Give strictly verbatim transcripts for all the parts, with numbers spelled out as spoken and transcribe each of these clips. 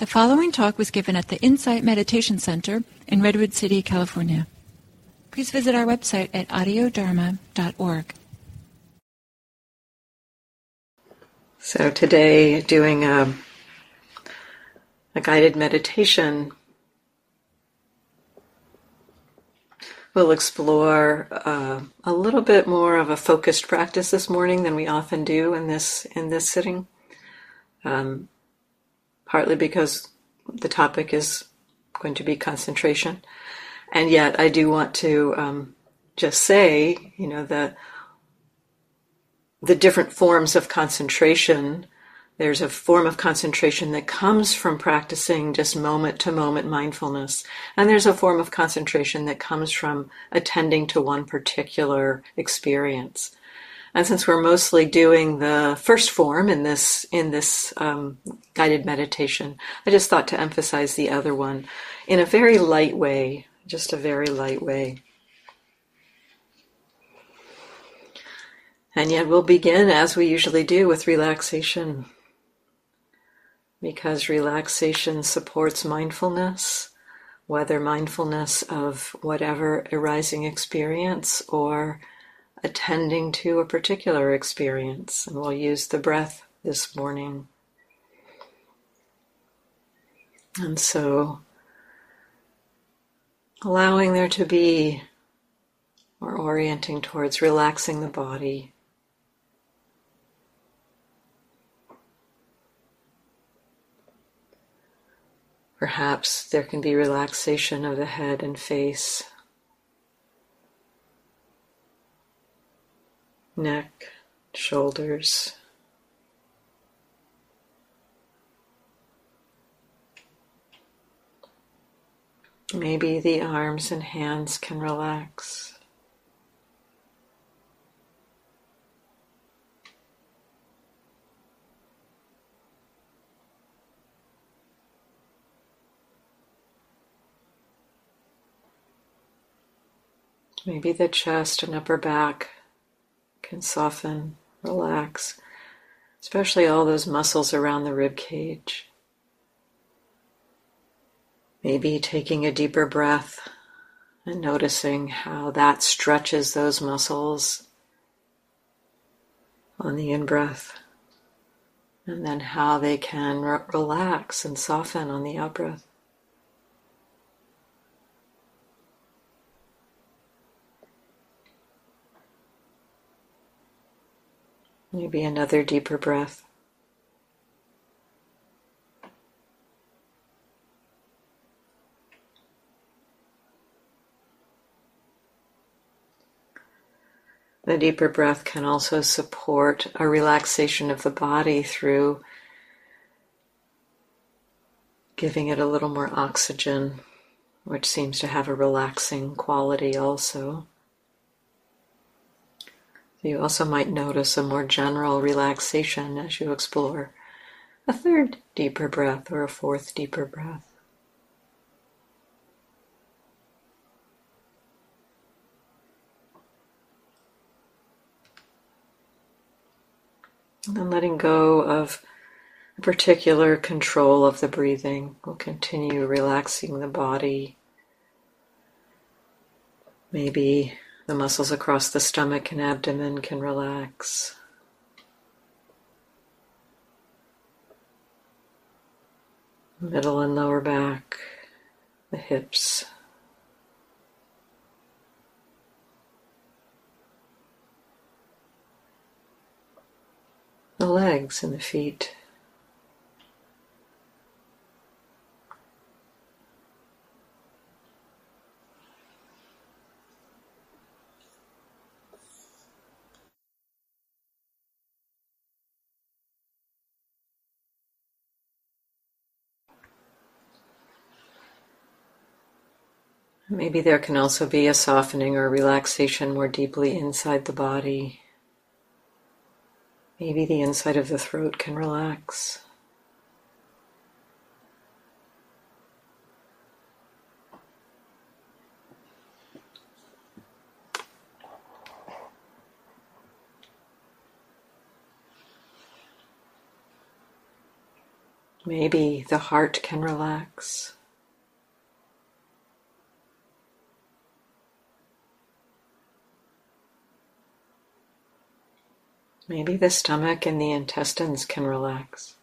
The following talk was given at the Insight Meditation Center in Redwood City, California. Please visit our website at audio dharma dot org. So today, doing a, a guided meditation, we'll explore uh, a little bit more of a focused practice this morning than we often do in this in this sitting. Um, partly because the topic is going to be concentration, and yet I do want to um, just say, you know, that the different forms of concentration. There's a form of concentration that comes from practicing just moment-to-moment mindfulness. And there's a form of concentration that comes from attending to one particular experience. And since we're mostly doing the first form in this in this um, guided meditation, I just thought to emphasize the other one in a very light way, just a very light way. And yet we'll begin, as we usually do, with relaxation, because relaxation supports mindfulness, whether mindfulness of whatever arising experience or attending to a particular experience. And we'll use the breath this morning. And so, allowing there to be, or orienting towards relaxing the body. Perhaps there can be relaxation of the head and face, neck, shoulders, maybe the arms and hands can relax. Maybe the chest and upper back can soften, relax, especially all those muscles around the rib cage. Maybe taking a deeper breath and noticing how that stretches those muscles on the in-breath, and then how they can re- relax and soften on the out-breath. Maybe another deeper breath. The deeper breath can also support a relaxation of the body through giving it a little more oxygen, which seems to have a relaxing quality also. You also might notice a more general relaxation as you explore a third deeper breath or a fourth deeper breath. And then letting go of a particular control of the breathing. We'll continue relaxing the body. Maybe the muscles across the stomach and abdomen can relax. Middle and lower back, the hips. The legs and the feet. Maybe there can also be a softening or relaxation more deeply inside the body. Maybe the inside of the throat can relax. Maybe the heart can relax. Maybe the stomach and the intestines can relax.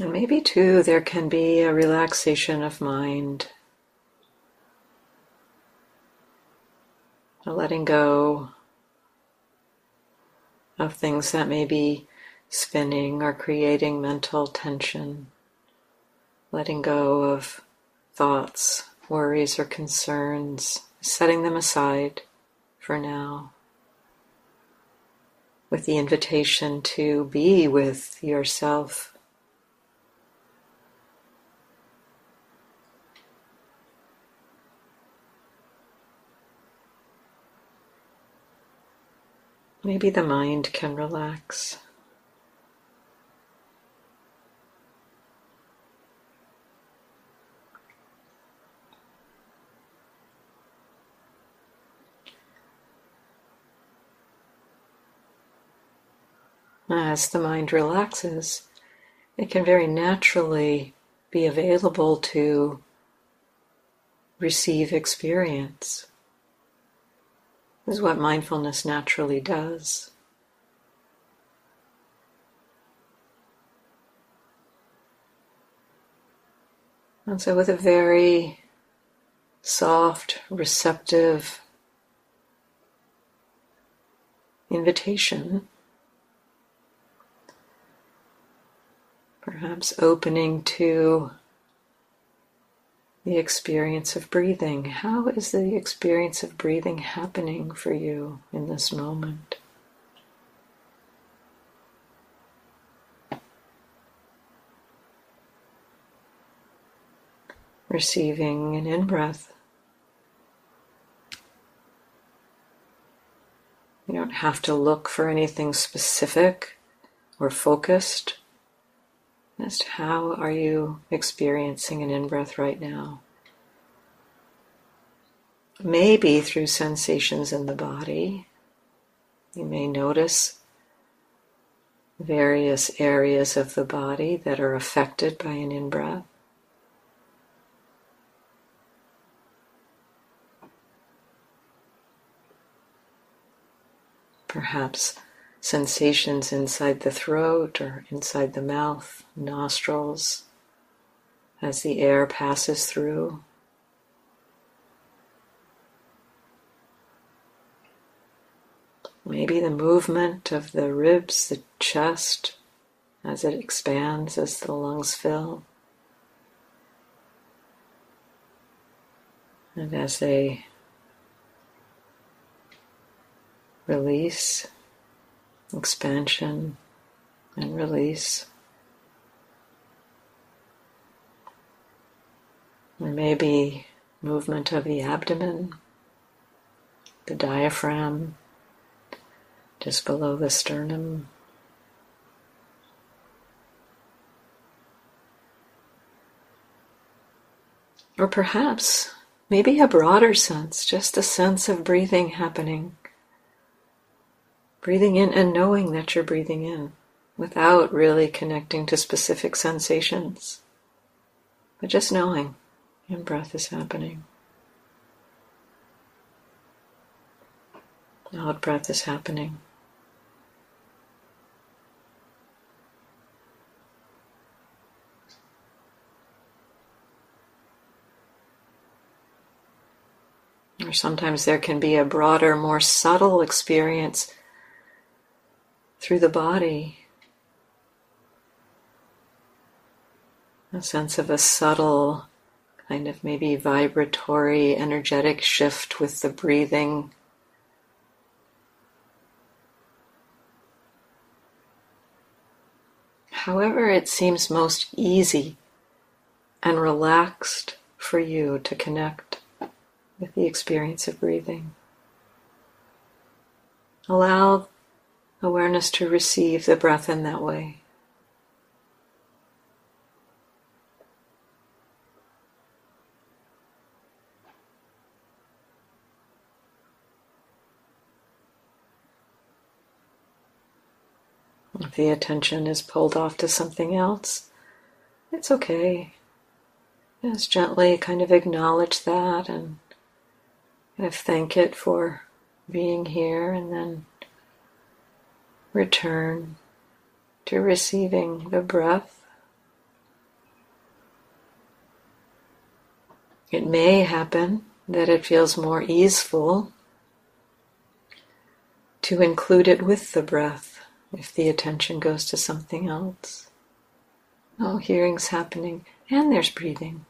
And maybe, too, there can be a relaxation of mind, a letting go of things that may be spinning or creating mental tension, letting go of thoughts, worries, or concerns, setting them aside for now, with the invitation to be with yourself. Maybe the mind can relax. As the mind relaxes, it can very naturally be available to receive experience. This is what mindfulness naturally does. And so with a very soft, receptive invitation, perhaps opening to the experience of breathing. How is the experience of breathing happening for you in this moment? Receiving an in-breath. You don't have to look for anything specific or focused. Just how are you experiencing an in-breath right now? Maybe through sensations in the body, you may notice various areas of the body that are affected by an in-breath. Perhaps sensations inside the throat or inside the mouth, nostrils, as the air passes through. Maybe the movement of the ribs, the chest, as it expands, as the lungs fill. And as they release, expansion and release. There may be movement of the abdomen, the diaphragm, just below the sternum. Or perhaps, maybe a broader sense, just a sense of breathing happening. Breathing in and knowing that you're breathing in without really connecting to specific sensations, but just knowing in-breath is happening. Out-breath is happening. Or sometimes there can be a broader, more subtle experience through the body, a sense of a subtle kind of maybe vibratory, energetic shift with the breathing. However, it seems most easy and relaxed for you to connect with the experience of breathing. Allow awareness to receive the breath in that way. If the attention is pulled off to something else, it's okay. Just gently kind of acknowledge that and kind of thank it for being here, and then return to receiving the breath. It may happen that it feels more easeful to include it with the breath if the attention goes to something else. Oh, hearing's happening, and there's breathing.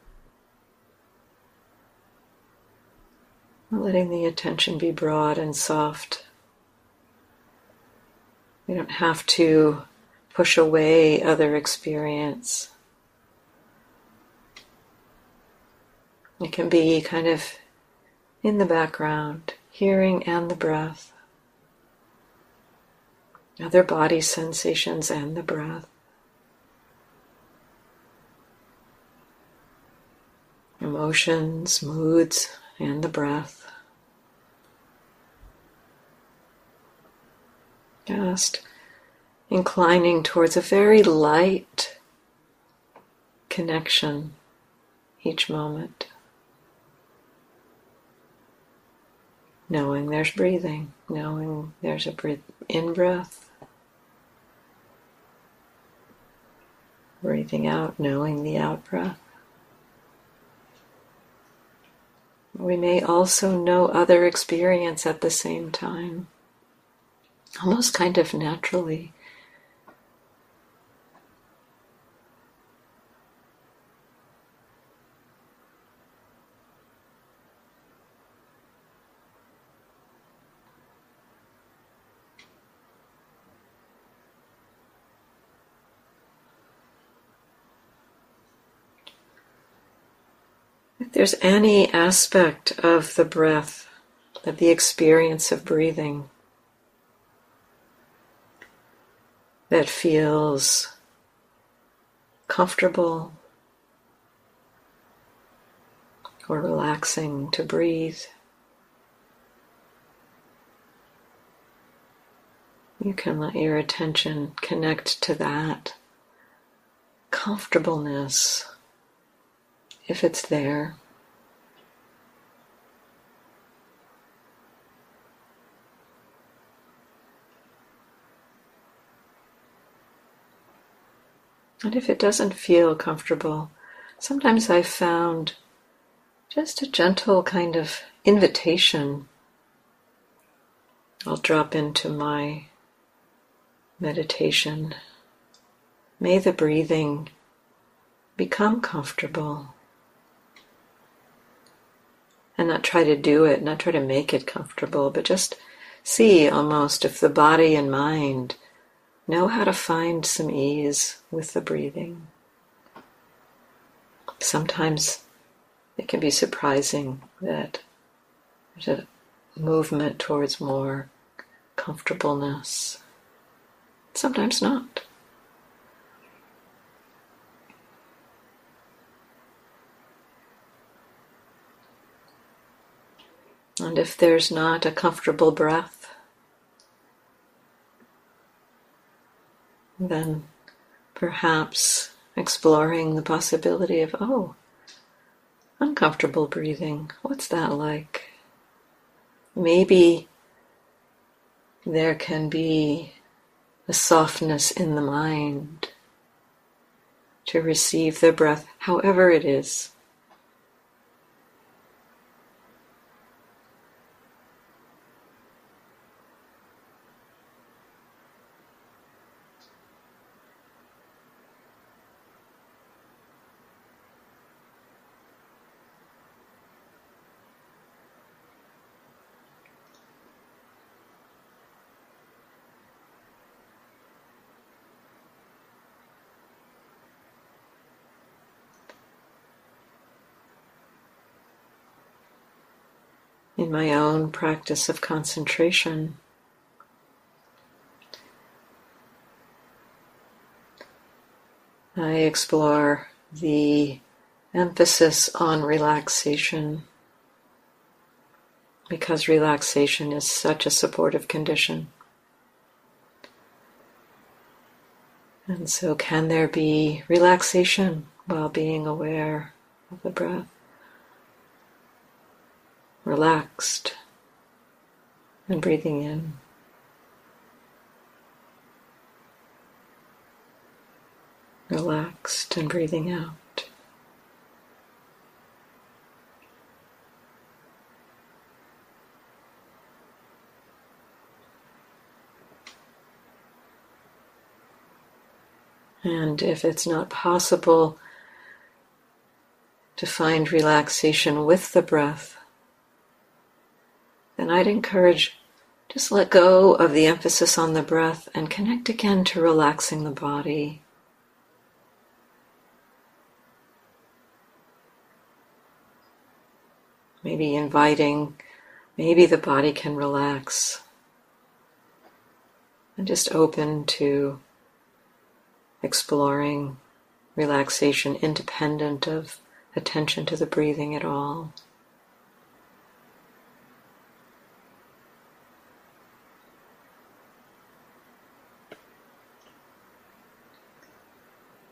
Letting the attention be broad and soft. We don't have to push away other experience. It can be kind of in the background, hearing and the breath, other body sensations and the breath. Emotions, moods, and the breath. Just inclining towards a very light connection each moment. Knowing there's breathing, knowing there's a breath in-breath, breathing out, knowing the out-breath. We may also know other experience at the same time, almost kind of naturally. If there's any aspect of the breath, of the experience of breathing, that feels comfortable or relaxing to breathe, you can let your attention connect to that comfortableness. If it's there, and if it doesn't feel comfortable, sometimes I've found just a gentle kind of invitation. I'll drop into my meditation. May the breathing become comfortable. And not try to do it, not try to make it comfortable, but just see almost if the body and mind know how to find some ease with the breathing. Sometimes it can be surprising that there's a movement towards more comfortableness. Sometimes not. And if there's not a comfortable breath, then perhaps exploring the possibility of, oh, uncomfortable breathing, what's that like? Maybe there can be a softness in the mind to receive the breath, however it is. In my own practice of concentration, I explore the emphasis on relaxation, because relaxation is such a supportive condition. And so can there be relaxation while being aware of the breath? Relaxed and breathing in. Relaxed and breathing out. And if it's not possible to find relaxation with the breath, then I'd encourage just let go of the emphasis on the breath and connect again to relaxing the body. Maybe inviting, maybe the body can relax. And just open to exploring relaxation independent of attention to the breathing at all.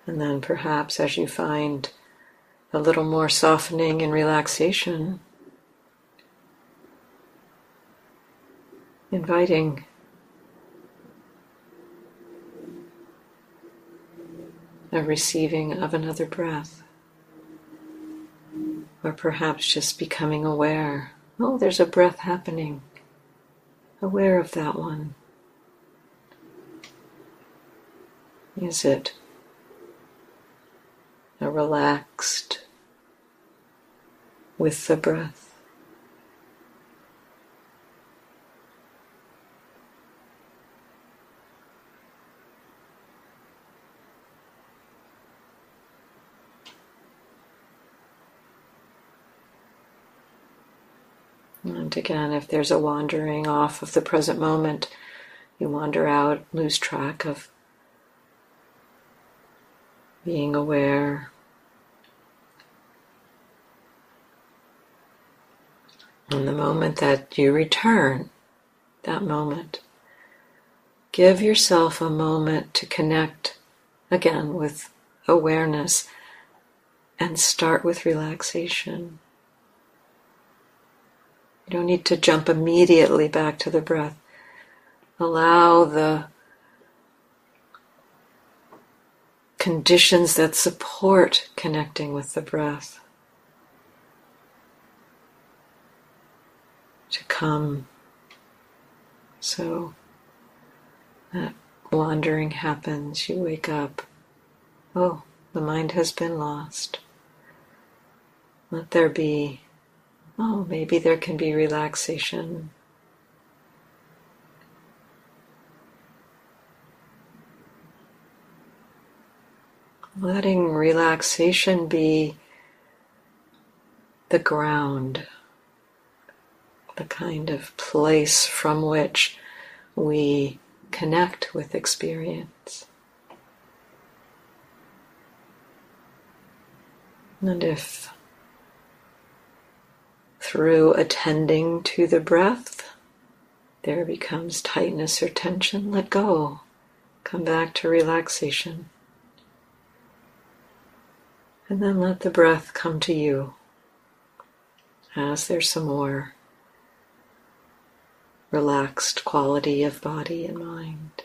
And then perhaps as you find a little more softening and relaxation, inviting a receiving of another breath, or perhaps just becoming aware, oh, there's a breath happening, aware of that one. Is it a relaxed with the breath? And again, if there's a wandering off of the present moment, you wander out, lose track of being aware. And the moment that you return, that moment, give yourself a moment to connect again with awareness and start with relaxation. You don't need to jump immediately back to the breath. Allow the conditions that support connecting with the breath to come. So that wandering happens. You wake up. Oh, the mind has been lost. Let there be Oh, maybe there can be relaxation. Letting relaxation be the ground, the kind of place from which we connect with experience. And if through attending to the breath, there becomes tightness or tension, let go. Come back to relaxation. And then let the breath come to you as there's some more relaxed quality of body and mind.